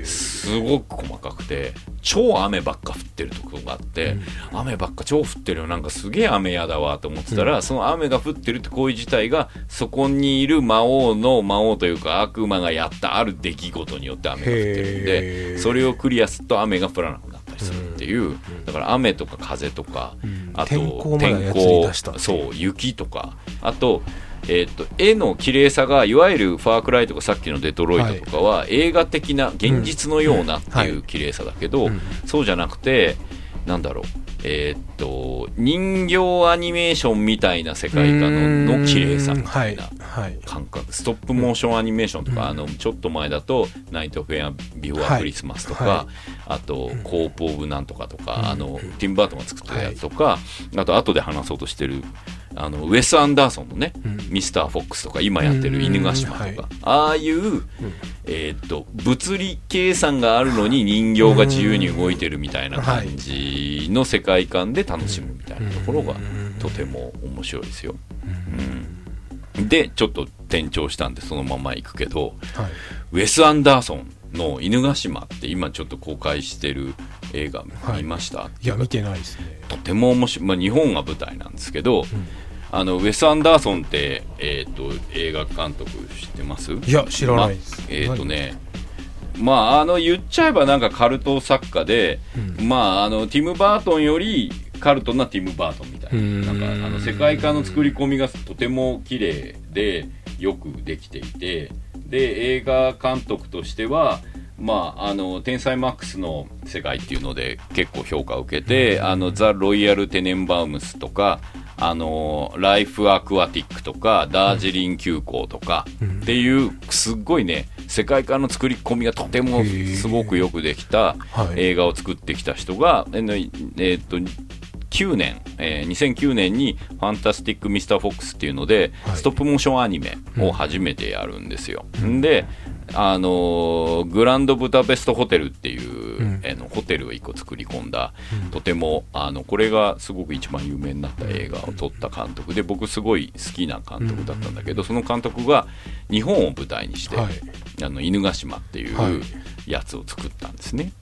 すごく細かくて超雨ばっか降ってるところがあって、うん、雨ばっか超降ってるよ、なんかすげえ雨やだわと思ってたら、うん、その雨が降ってるって行為自体がそこにいる魔王というか悪魔がやったある出来事によって雨が降ってるんで、それをクリアすると雨が降らなくなったりするっていう、うん、だから雨とか風とか、うん、あと天候、そう雪とか、あと絵の綺麗さがいわゆるファークライとかさっきのデトロイトとかは映画的な現実のようなっていう綺麗さだけど、そうじゃなくてなんだろう、人形アニメーションみたいな世界観の綺麗さみたいな感覚、ストップモーションアニメーションとか、ちょっと前だとナイトフェアビフォークリスマスとか、あとコープオブなんとかとか、ティムバートンが作ったやつとか、あと後で話そうとしてるウェス・アンダーソンのね、ミスター・フォックスとか今やってる犬ヶ島とか、ああいう、物理計算があるのに人形が自由に動いてるみたいな感じの世界観で楽しむみたいなところがとても面白いですよ、でちょっと転調したんでそのまま行くけど、ウェス・アンダーソンの犬ヶ島って今ちょっと公開してる映画見ました？いや見てないですね。とても面白い、日本が舞台なんですけど、ウェス・アンダーソンって、映画監督知ってます？いや知らないです。言っちゃえばなんかカルト作家で、ティム・バートンよりカルトなティム・バートンみたいな、なんか世界観の作り込みがとても綺麗でよくできていて、で映画監督としては天才マックスの世界っていうので結構評価を受けて、ザ・ロイヤル・テネンバウムスとか、ライフ・アクアティックとかダージリン急行とかっていうすっごいね世界観の作り込みがとてもすごくよくできた映画を作ってきた人が、2009年にファンタスティック・ミスター・フォックスっていうので、ストップモーションアニメを初めてやるんですよ、でグランドブダペストホテルっていう、ホテルを一個作り込んだ、とてもこれがすごく一番有名になった映画を撮った監督で、僕すごい好きな監督だったんだけど、その監督が日本を舞台にして、犬ヶ島っていうやつを作ったんですね、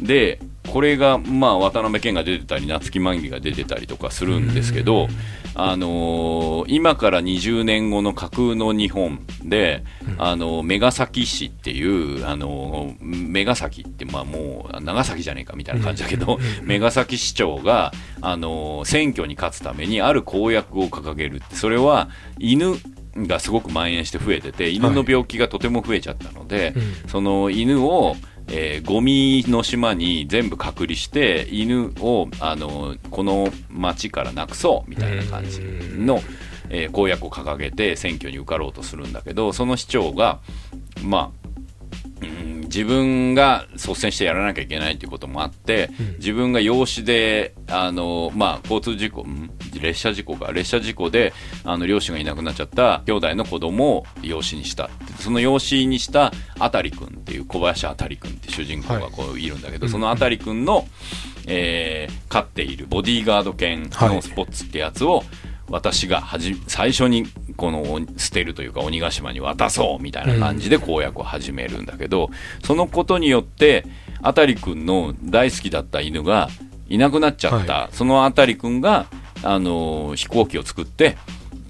でこれが渡辺謙が出てたり夏木マンギが出てたりとかするんですけど、今から20年後の架空の日本で、メガサキ市っていうメガサキってもう長崎じゃねえかみたいな感じだけど、メガサキ市長が選挙に勝つためにある公約を掲げる。それは犬がすごく蔓延して増えてて、犬の病気がとても増えちゃったので、その犬をゴミの島に全部隔離して犬をこの町からなくそうみたいな感じの、公約を掲げて選挙に受かろうとするんだけど、その市長が自分が率先してやらなきゃいけないということもあって、自分が養子で交通事故、列車事故で両親がいなくなっちゃった兄弟の子供を養子にした。その養子にしたあたりくんっていう小林あたりくんって主人公がいるんだけど、そのあたりくんの、飼っているボディーガード犬のスポッツってやつを、私が最初にこの捨てるというか鬼ヶ島に渡そうみたいな感じで公約を始めるんだけど、そのことによってあたりくんの大好きだった犬がいなくなっちゃった、そのあたりくんが飛行機を作って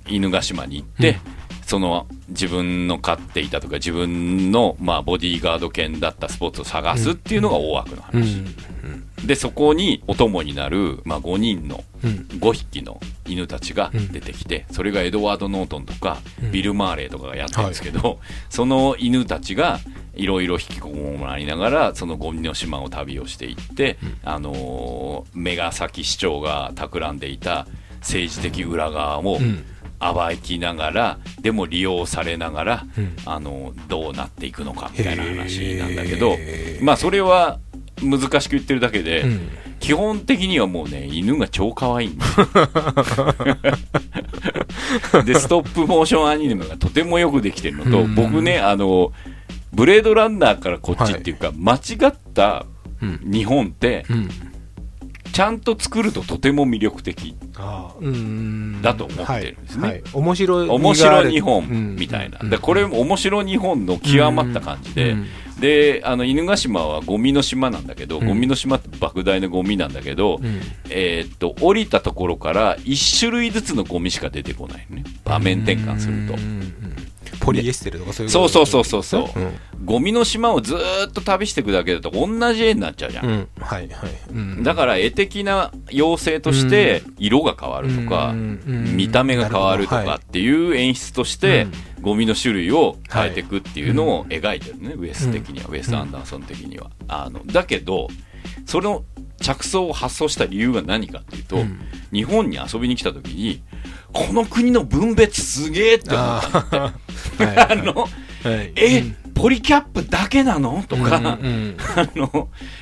犬ヶ島に行って、その自分の飼っていたとか自分のボディーガード犬だったスポーツを探すっていうのが大枠の話、でそこにお供になる、5匹の犬たちが出てきて、それがエドワード・ノートンとか、ビル・マーレーとかがやってるんですけど、その犬たちがいろいろ引きこもりながらそのゴミの島を旅をしていって、メガサキ市長が企んでいた政治的裏側を暴きながら、でも利用されながら、どうなっていくのかみたいな話なんだけど、それは難しく言ってるだけで、基本的にはもうね犬が超可愛いんででストップモーションアニメがとてもよくできてるのと、僕ねブレードランナーからこっちっていうか、間違った日本って、ちゃんと作るととても魅力的だと思ってるんですね、面白日本みたいな、これも面白日本の極まった感じで、で犬ヶ島はゴミの島なんだけど、うん、ゴミの島って莫大なゴミなんだけど、うん、降りたところから1種類ずつのゴミしか出てこないね、場面転換すると、ポリエステルとかそういうこと、そうそうそうそう、うん、ゴミの島をずーっと旅していくだけだと同じ絵になっちゃうじゃん、うん、はいはい、うん、だから絵的な要請として色が変わるとか、うん、見た目が変わるとかっていう演出として、うん、ゴミの種類を変えていくっていうのを描いてるね、ウエス的には、ウエス・アンダーソン的にはだけどそれの着想を発想した理由が何かっていうと、うん、日本に遊びに来た時にこの国の分別すげえって思ったんだってはい、ポリキャップだけなのとか、うんう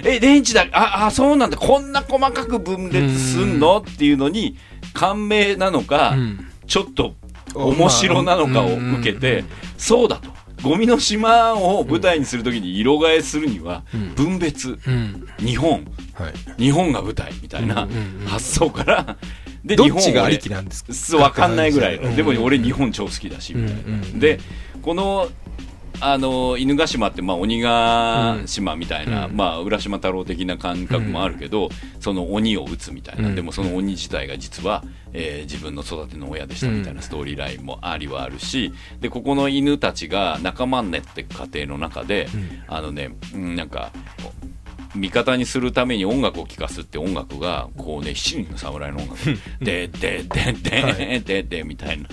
ん、電池だけ、あ、そうなんだ、こんな細かく分裂すんの、うん、っていうのに感銘なのか、うん、ちょっと面白なのかを受けて、うん、そうだと、ゴミの島を舞台にするときに色替えするには分別、うんうん、日本、はい、日本が舞台みたいな発想から、うんうんうんでどっちがありきなんですか分かんないぐらい、うん、でも俺日本超好きだしみたいな、うん、でこの、犬ヶ島って、まあ、鬼ヶ島みたいな、うんまあ、浦島太郎的な感覚もあるけど、うん、その鬼を撃つみたいな、うん、でもその鬼自体が実は、自分の育ての親でしたみたいなストーリーラインもありはあるしでここの犬たちが仲間になっていく過程の中で、うん、なんか味方にするために音楽を聴かすって音楽がこうね七人の侍の音楽ででででででみたいな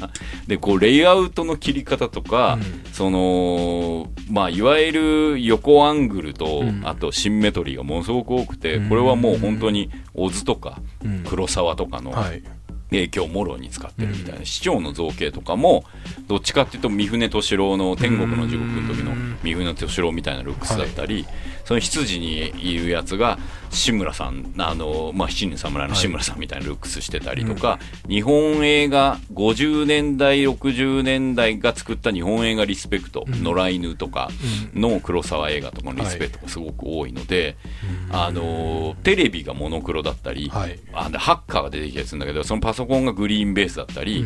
でこうレイアウトの切り方とか、うん、そのまあいわゆる横アングルと、うん、あとシンメトリーがものすごく多くて、うん、これはもう本当に小津とか、うん、黒沢とかの、はい影響をもろに使ってるみたいな、うん、市長の造形とかもどっちかっていうと三船敏郎の天国の地獄の時の三船敏郎みたいなルックスだったり、はい、その羊にいるやつが志村さんまあ、七人侍の志村さんみたいなルックスしてたりとか、はい、日本映画50年代60年代が作った日本映画リスペクト、うん、野良犬とかの黒沢映画とかのリスペクトがすごく多いので、はい、テレビがモノクロだったり、はい、ハッカーが出てきたりするんだけどそのパソコンがグリーンベースだったり、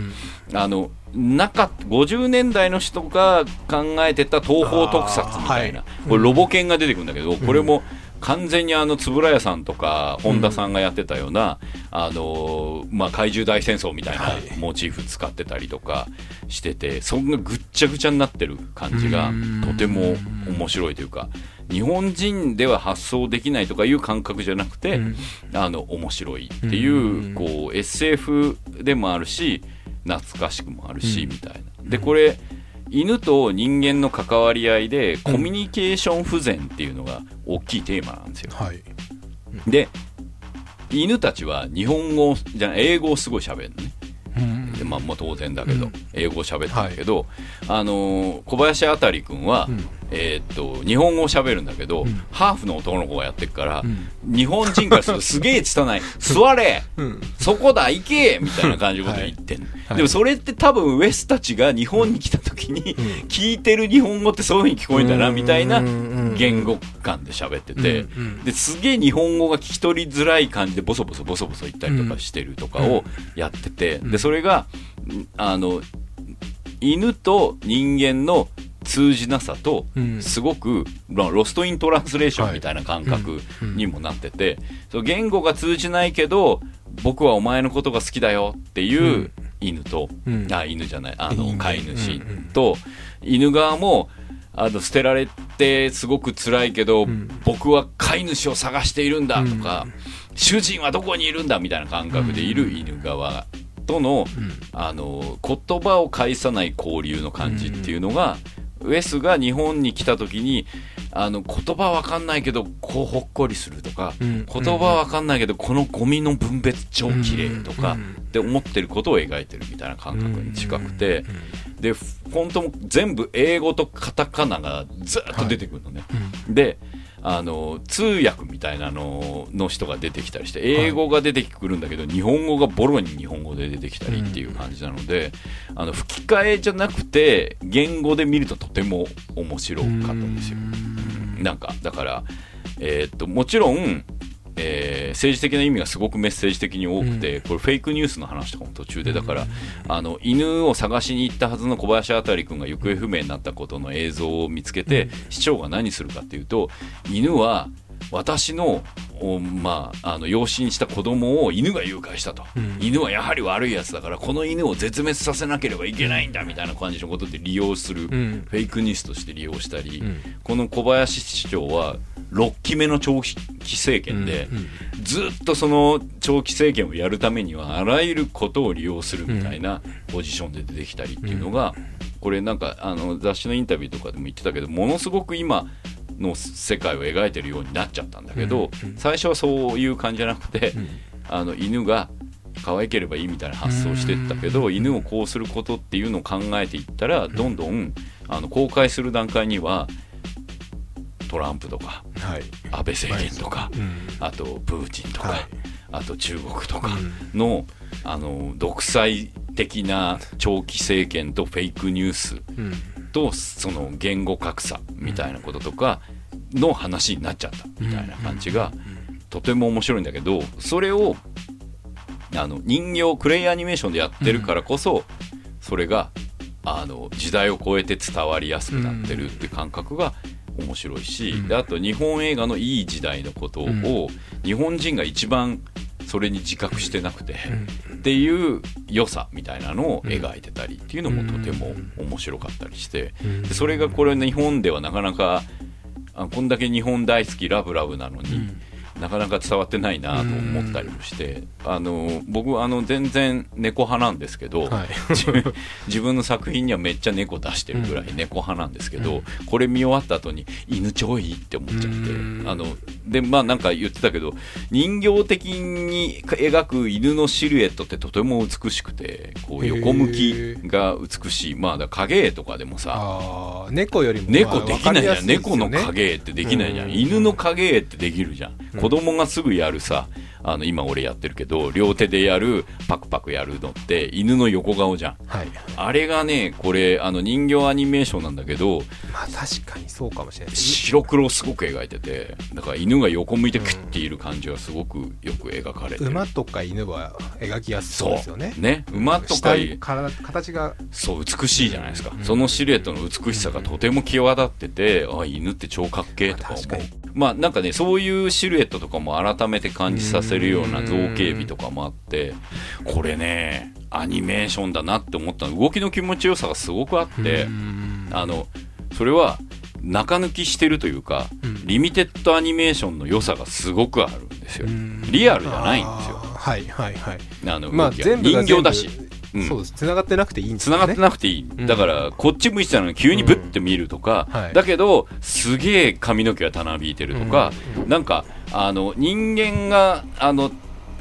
うん、50年代の人が考えてた東宝特撮みたいな、はい、これロボ犬が出てくるんだけど、うん、これも完全に円谷さんとか本田さんがやってたような、うんまあ、怪獣大戦争みたいなモチーフ使ってたりとかしてて、はい、そんなぐっちゃぐちゃになってる感じがとても面白いというか日本人では発想できないとかいう感覚じゃなくて、うん、面白いっていう、うん、こう SF でもあるし懐かしくもあるし、うん、みたいなでこれ犬と人間の関わり合いでコミュニケーション不全っていうのが大きいテーマなんですよ、はい、で犬たちは英語をすごい喋るねでまあ、もう当然だけど、うん、英語を喋ってるけど、はい、小林あたり君は、うん日本語を喋るんだけど、うん、ハーフの男の子がやってるから、うん、日本人からするとすげえ拙い座れ、うん、そこだ行けみたいな感じのこと言ってん、はい、でもそれって多分ウエスたちが日本に来た時に、うん、聞いてる日本語ってそういう風に聞こえたな、うん、みたいな言語感で喋ってて、うん、ですげえ日本語が聞き取りづらい感じでボソボソボソボソ言ったりとかしてるとかをやってて、うん、でそれが犬と人間の通じなさとすごく、まあ、ロストイントランスレーションみたいな感覚にもなってて、はいうん、言語が通じないけど僕はお前のことが好きだよっていう犬と、うん、犬じゃない飼い主と、うんうん、犬側も捨てられてすごく辛いけど、うん、僕は飼い主を探しているんだとか、うん、主人はどこにいるんだみたいな感覚でいる犬側との、うん、言葉を介さない交流の感じっていうのが、うんウエスが日本に来た時に言葉わかんないけどこうほっこりするとか、うん、言葉わかんないけどこのゴミの分別超綺麗とか、うん、って思ってることを描いてるみたいな感覚に近くて、うん、で本当も全部英語とカタカナがずっと出てくるのね、はい、で通訳みたいなの人が出てきたりして英語が出てくるんだけど、はい、日本語がボロに日本語で出てきたりっていう感じなので、うん、吹き替えじゃなくて言語で見るととても面白かったんですよ、うん、なんかだから、もちろん政治的な意味がすごくメッセージ的に多くて、これフェイクニュースの話とかも途中でだから、犬を探しに行ったはずの小林あたり君が行方不明になったことの映像を見つけて、市長が何するかっていうと、犬は私の養子にした子供を犬が誘拐したと、犬はやはり悪いやつだからこの犬を絶滅させなければいけないんだみたいな感じのことで利用する、フェイクニュースとして利用したり、この小林市長は6期目の長期政権で、ずっとその長期政権をやるためにはあらゆることを利用するみたいなポジションで出てきたりっていうのが、これなんか雑誌のインタビューとかでも言ってたけど、ものすごく今の世界を描いてるようになっちゃったんだけど、最初はそういう感じじゃなくて、犬が可愛ければいいみたいな発想してったけど、犬をこうすることっていうのを考えていったら、どんどん公開する段階にはトランプとか、安倍政権とか、あとプーチンとか、あと中国とかの、独裁的な長期政権とフェイクニュース、とその言語格差みたいなこととかの話になっちゃったみたいな感じがとても面白いんだけど、それを人形クレイアニメーションでやってるからこそ、それが時代を超えて伝わりやすくなってるって感覚が面白いし、であと日本映画のいい時代のことを日本人が一番それに自覚してなくてっていう良さみたいなのを描いてたりっていうのもとても面白かったりして、でそれがこれ日本ではなかなかこんだけ日本大好きラブラブなのになかなか伝わってないなと思ったりもして、僕全然猫派なんですけど、自分の作品にはめっちゃ猫出してるぐらい猫派なんですけど、これ見終わった後に犬超いいって思っちゃって、でなんか言ってたけど、人形的に描く犬のシルエットってとても美しくて、こう横向きが美しい、だ影絵とかでもさあ、猫よりも猫できないじゃん、ね、猫の影絵ってできないじゃん、犬の影絵ってできるじゃん、子供がすぐやるさ、今俺やってるけど両手でやるパクパクやるのって犬の横顔じゃん、あれがね、これ人形アニメーションなんだけど、確かにそうかもしれない、白黒すごく描いてて、だから犬が横向いてクッている感じがすごくよく描かれてる、馬とか犬は描きやすそうですよね、馬とか形がそう美しいじゃないですか、そのシルエットの美しさがとても際立ってて、犬って超かっけーとか思う、なんかね、そういうシルエットとかも改めて感じさせるような造形美とかもあって、これねアニメーションだなって思ったの、動きの気持ちよさがすごくあって、それは中抜きしてるというか、リミテッドアニメーションの良さがすごくあるんですよ、リアルじゃないんですよ、人形だし、繋がってなくていいんですね、繋がってなくていい、だからこっち向いてたのに急にブッて見るとか、だけどすげえ髪の毛がたなびいてるとか、なんか人間が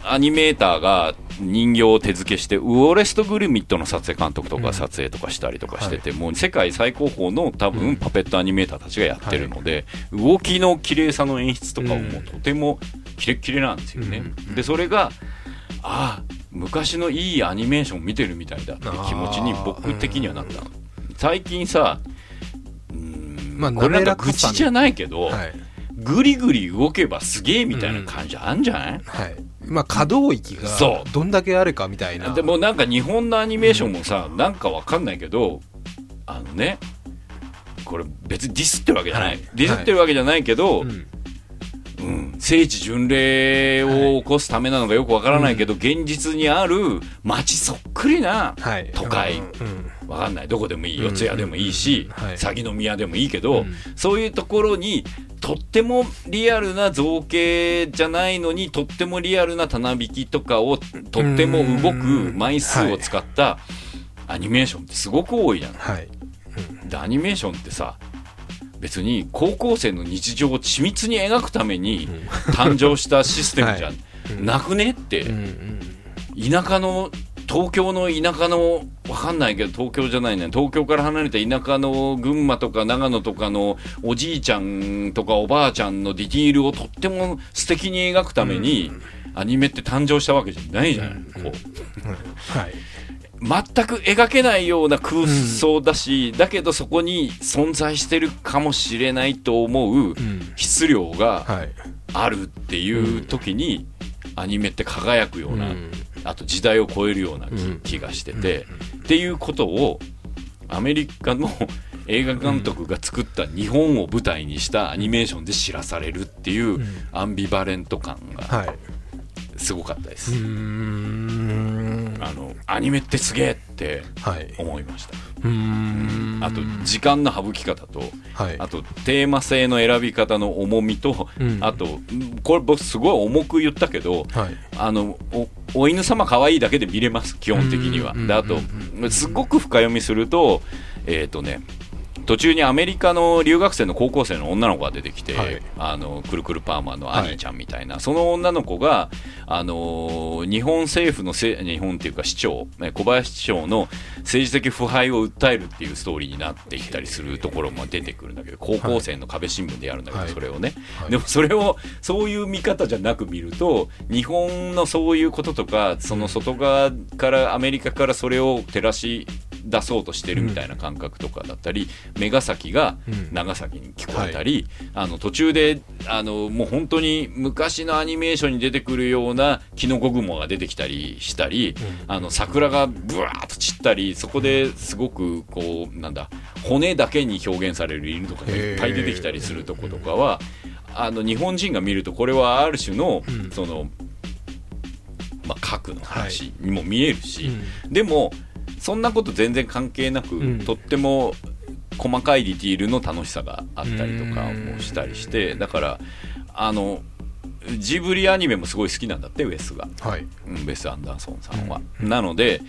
アニメーターが人形を手付けして、ウォレスト・グルミットの撮影監督とか撮影とかしたりとかしてて、もう世界最高峰の多分パペットアニメーターたちがやってるので、動きの綺麗さの演出とかもとてもキレッキレなんですよね、でそれが昔のいいアニメーション見てるみたいだって気持ちに僕的にはなった、最近さ、これなんか愚痴じゃないけど、グリグリ動けばすげえみたいな感じあんじゃない、可動域がどんだけあるかみたいな。でもなんか日本のアニメーションもさ、なんかわかんないけど、これ別にディスってるわけじゃない、ディスってるわけじゃないけど、聖地巡礼を起こすためなのかよくわからないけど、現実にある街そっくりな都会、わかんない、どこでもいい、四ツ谷でもいいし、鷺宮でもいいけど、そういうところにとってもリアルな造形じゃないのにとってもリアルなたなびきとかをとっても動く枚数を使ったアニメーションってすごく多いじゃない、でアニメーションってさ、別に高校生の日常を緻密に描くために誕生したシステムじゃなくねって、田舎の東京の田舎のわかんないけど東京じゃないね、東京から離れた田舎の群馬とか長野とかのおじいちゃんとかおばあちゃんのディティールをとっても素敵に描くためにアニメって誕生したわけじゃないじゃない、全く描けないような空想だし、だけどそこに存在してるかもしれないと思う質量があるっていう時にアニメって輝くような、あと時代を超えるような気がしててっていうことをアメリカの映画監督が作った日本を舞台にしたアニメーションで知らされるっていうアンビバレント感がすごかったです。アニメってすげえって思いました。あと時間の省き方と、あとテーマ性の選び方の重みと、あとこれ僕すごい重く言ったけど、お犬様可愛いだけで見れます、基本的には。であとすごく深読みすると途中にアメリカの留学生の高校生の女の子が出てきて、くるくるパーマのアニーちゃんみたいな、その女の子が、日本政府の日本っていうか市長、小林市長の政治的腐敗を訴えるっていうストーリーになっていったりするところも出てくるんだけど、高校生の壁新聞でやるんだけど、それをね、でもそれをそういう見方じゃなく見ると、日本のそういうこととか、その外側からアメリカからそれを照らし出そうとしてるみたいな感覚とかだったり、目が先が長崎に聞こえたり、途中でもう本当に昔のアニメーションに出てくるようなキノコ雲が出てきたりしたり、桜がブワーッと散ったり、そこですごくこうなんだ骨だけに表現される犬とかがいっぱい出てきたりするとことかは、日本人が見るとこれはある種のその、核の話にも見えるし、でもそんなこと全然関係なく、とっても細かいディティールの楽しさがあったりとかもしたりして、だからジブリアニメもすごい好きなんだって、ウェスが、ウェス・アンダーソンさんは、なので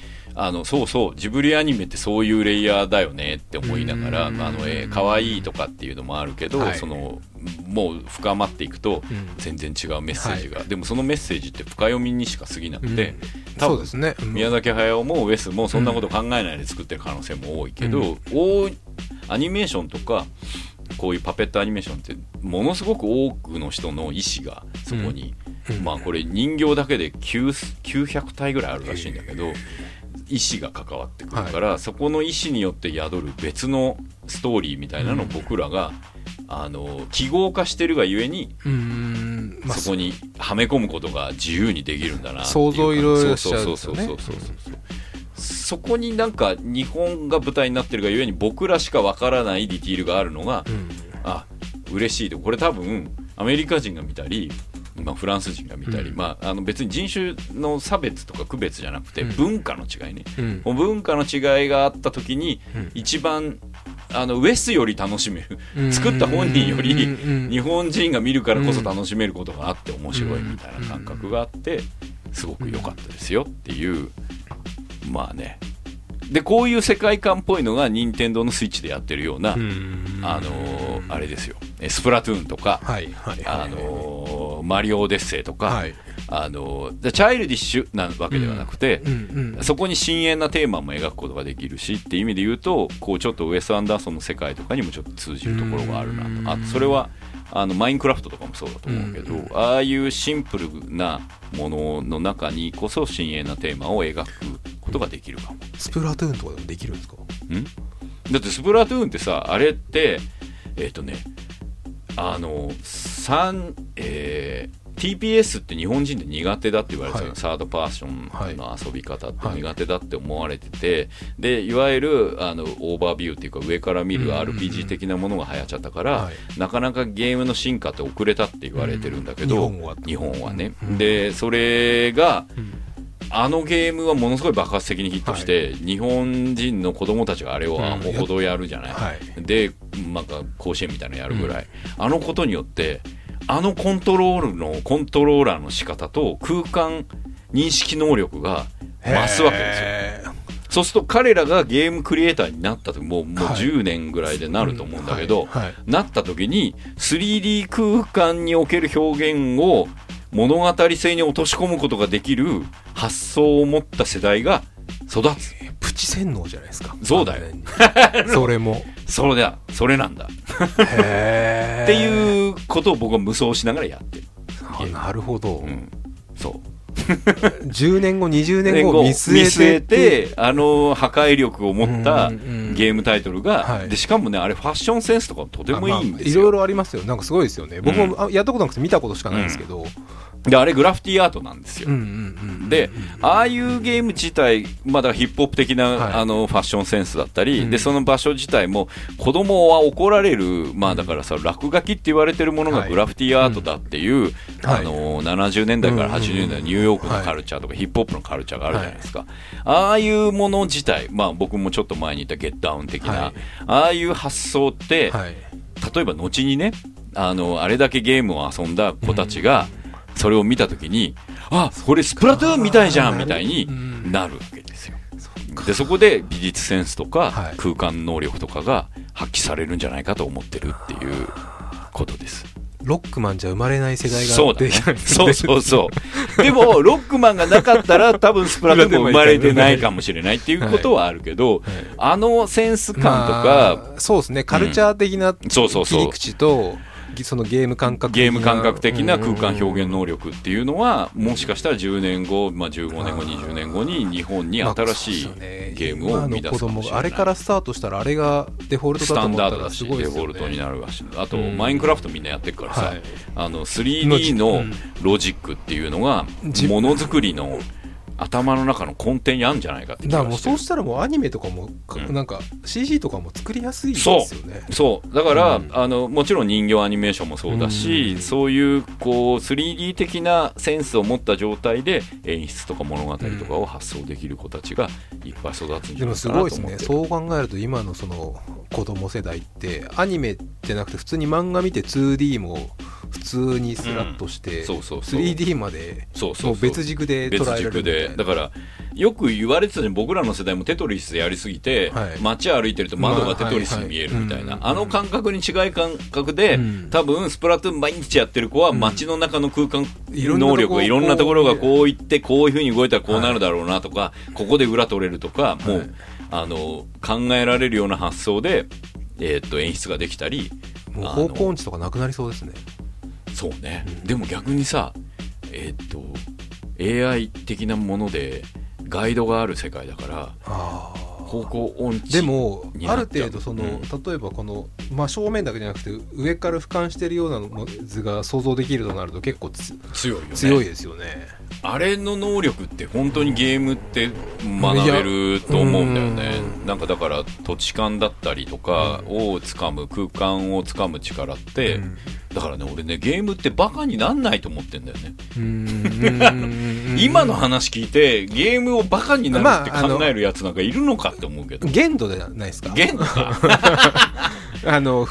そうそうジブリアニメってそういうレイヤーだよねって思いながら、かわいいとかっていうのもあるけど、もう深まっていくと全然違うメッセージが、でもそのメッセージって深読みにしか過ぎなくて、多分そうですね、宮崎駿もウェスもそんなこと考えないで作ってる可能性も多いけど、アニメーションとかこういうパペットアニメーションってものすごく多くの人の意思がそこに、これ人形だけで900体ぐらいあるらしいんだけど、意思が関わってくるから、そこの意思によって宿る別のストーリーみたいなのを僕らが、記号化してるがゆえに、そこにはめ込むことが自由にできるんだなっていう想像いろいろしちゃうんですよね。そこになんか日本が舞台になってるがゆえに僕らしかわからないディティールがあるのが、嬉しいと。これ多分アメリカ人が見たり、フランス人が見たり、別に人種の差別とか区別じゃなくて、文化の違いね、文化の違いがあった時に一番ウェスより楽しめる、作った本人より日本人が見るからこそ楽しめることがあって面白いみたいな感覚があって、すごく良かったですよっていう。でこういう世界観っぽいのが任天堂のスイッチでやってるような、あれですよ、スプラトゥーンとか、マリオオデッセイとか、チャイルディッシュなわけではなくて、そこに深遠なテーマも描くことができるしっていう意味で言うと、こうちょっとウェス・アンダーソンの世界とかにもちょっと通じるところがあるなと、あとそれはマインクラフトとかもそうだと思うけど、ああいうシンプルなものの中にこそ深遠なテーマを描くことができるかも。スプラトゥーンとかでもできるんですか？だってスプラトゥーンってさ、あれってTPS って日本人で苦手だって言われてたの、サードパーションの遊び方って苦手だって思われてて、でいわゆるオーバービューっていうか上から見る RPG 的なものが流行っちゃったから、なかなかゲームの進化って遅れたって言われてるんだけど、日本はね、でそれが、あのゲームはものすごい爆発的にヒットして、日本人の子供たちがあれをアホほどやるじゃない、でなんか甲子園みたいなのやるぐらい、あのことによってコントローラーの仕方と空間認識能力が増すわけですよ。そうすると彼らがゲームクリエイターになったともう10年ぐらいでなると思うんだけど、なった時に 3D 空間における表現を物語性に落とし込むことができる発想を持った世代が育つ。プチ洗脳じゃないですか。そうだよそれもそれなんだっていうことを僕は無双しながらやってる。なるほど、そう10年後20年後を見据えて破壊力を持ったゲームタイトルが、はい、でしかもねあれファッションセンスとかとてもいいんですよ、いろいろありますよ、なんかすごいですよね、僕もやったことなくて見たことしかないんですけど、であれグラフィティアートなんですよ、でああいうゲーム自体、まあ、だからヒップホップ的な、はい、ファッションセンスだったり、でその場所自体も子供は怒られる、まあ、だからさ落書きって言われてるものがグラフィティアートだっていう、はい70年代から80年代ニューヨークのカルチャーとかヒップホップのカルチャーがあるじゃないですか、はい、ああいうもの自体、まあ、僕もちょっと前に言ったゲットダウン的な、はい、ああいう発想って、はい、例えば後にねあれだけゲームを遊んだ子たちが、それを見たときに、あ、これスプラトゥーンみたいじゃんみたいになるわけですよ。で、そこで美術センスとか空間能力とかが発揮されるんじゃないかと思ってるっていうことです。ロックマンじゃ生まれない世代ができない、ね、そうそうそうでもロックマンがなかったら多分スプラトゥーンも生まれてないかもしれないっていうことはあるけど、はい、センス感とか、まあ、そうですね、カルチャー的な切り口と、そうそうそう、そのゲーム感覚的な空間表現能力っていうのは、もしかしたら10年後、まあ、15年後20年後に日本に新しいゲームを生み出すかもしれない。あれからスタートしたらあれがデフォルトだと思ったらすごいですよね。スタンダードだしデフォルトになるし、あとマインクラフトみんなやってるからさ、はい、3D のロジックっていうのがものづくりの頭の中の根底にあるんじゃないかって気がしてる。だからもうそうしたらもうアニメとかもなんか CG とかも作りやすいですよね。そうだから、もちろん人形アニメーションもそうだし、そういうこう 3D 的なセンスを持った状態で演出とか物語とかを発想できる子たちがいっぱい育つんじゃないかなと思ってる。でもすごいですね。そう考えると今のその子供世代ってアニメじゃなくて普通に漫画見て 2D も普通にスラッとして、3D までもう別軸で捉えられるみたいな。だからよく言われてたね、僕らの世代もテトリスやりすぎて、はい、街歩いてると窓がテトリスに見えるみたいな、あの感覚に違い感覚で、多分スプラトゥーン毎日やってる子は街の中の空間能力がいろんなところがこういってこういう風に動いたらこうなるだろうなとか、はい、ここで裏取れるとか、もう、はい、考えられるような発想で、演出ができたり、もう方向音痴とかなくなりそうですね。そうね、でも逆にさ、AI 的なものでガイドがある世界だから方向音痴でもある程度その、例えばこの、まあ、正面だけじゃなくて上から俯瞰してるようなの図が想像できるとなると結構強いよね。強いですよね。あれの能力って本当にゲームって学べると思うんだよね。なんかだから土地感だったりとかをつかむ、空間をつかむ力って、だからね、俺ね、ゲームってバカになんないと思ってんだよね。今の話聞いてゲームをバカになるって考えるやつなんかいるのかって思うけど、限度じゃないですか。限度か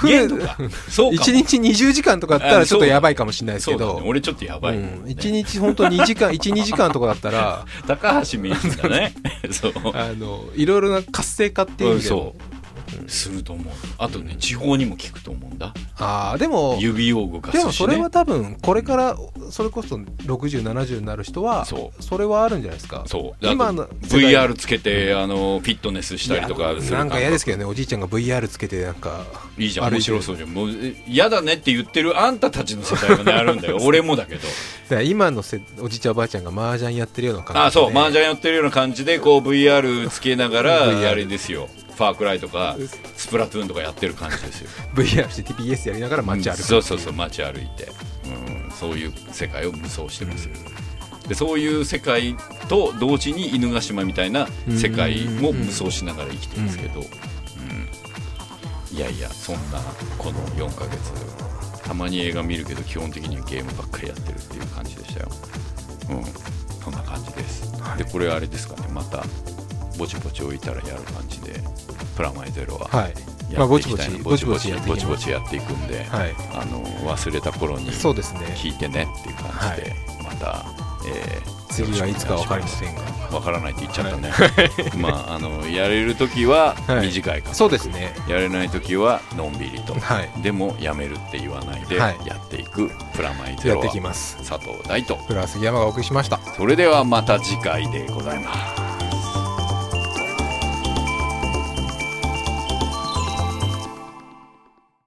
限度か。そうか、1日20時間とかだったらちょっとやばいかもしれないですけど、ね、俺ちょっとやばい、ね、1日本当2時間1,2 時間とかだったら高橋名人がねそういろいろな活性化っていう意味でも、すると思う。あとね、地方にも効くと思うんだ。でも指を動かすし、ね、でもそれは多分これからそれこそ60、70になる人はそれはあるんじゃないですか。そう今の VR つけて、フィットネスしたりとかする、なんか嫌ですけどね、おじいちゃんが VR つけてなんかいいじゃん、面白そうじゃん、もう嫌だねって言ってるあんたたちの世代がねあるんだよ俺もだけど、だから今のおじいちゃんおばあちゃんが麻雀やってるような感じで、そう麻雀やってるような感じでこう VR つけながらあれですよ、ファークライとかスプラトゥーンとかやってる感じですよVR して TPS やりながら街歩いて、そうそうそう、街歩いて、そういう世界を無双してますよ、でそういう世界と同時に犬ヶ島みたいな世界も無双しながら生きてるんですけど、いやいや、そんなこの4ヶ月、たまに映画見るけど基本的にはゲームばっかりやってるっていう感じでしたよ。そんな感じです、はい、でこれあれですかね、またぼちぼち置いたらやる感じで、プラマイゼロはやっていきたいの、ぼちぼちやっていくんで、忘れた頃に聞いてねっていう感じで、また、次はいつか分かりませんが、分からないって言っちゃったね、やれるときは短いか、そうですね、やれないときはのんびりと、でもやめるって言わないでやっていく、プラマイゼロは佐藤大とプラス山がお送りしました。それではまた次回でございます。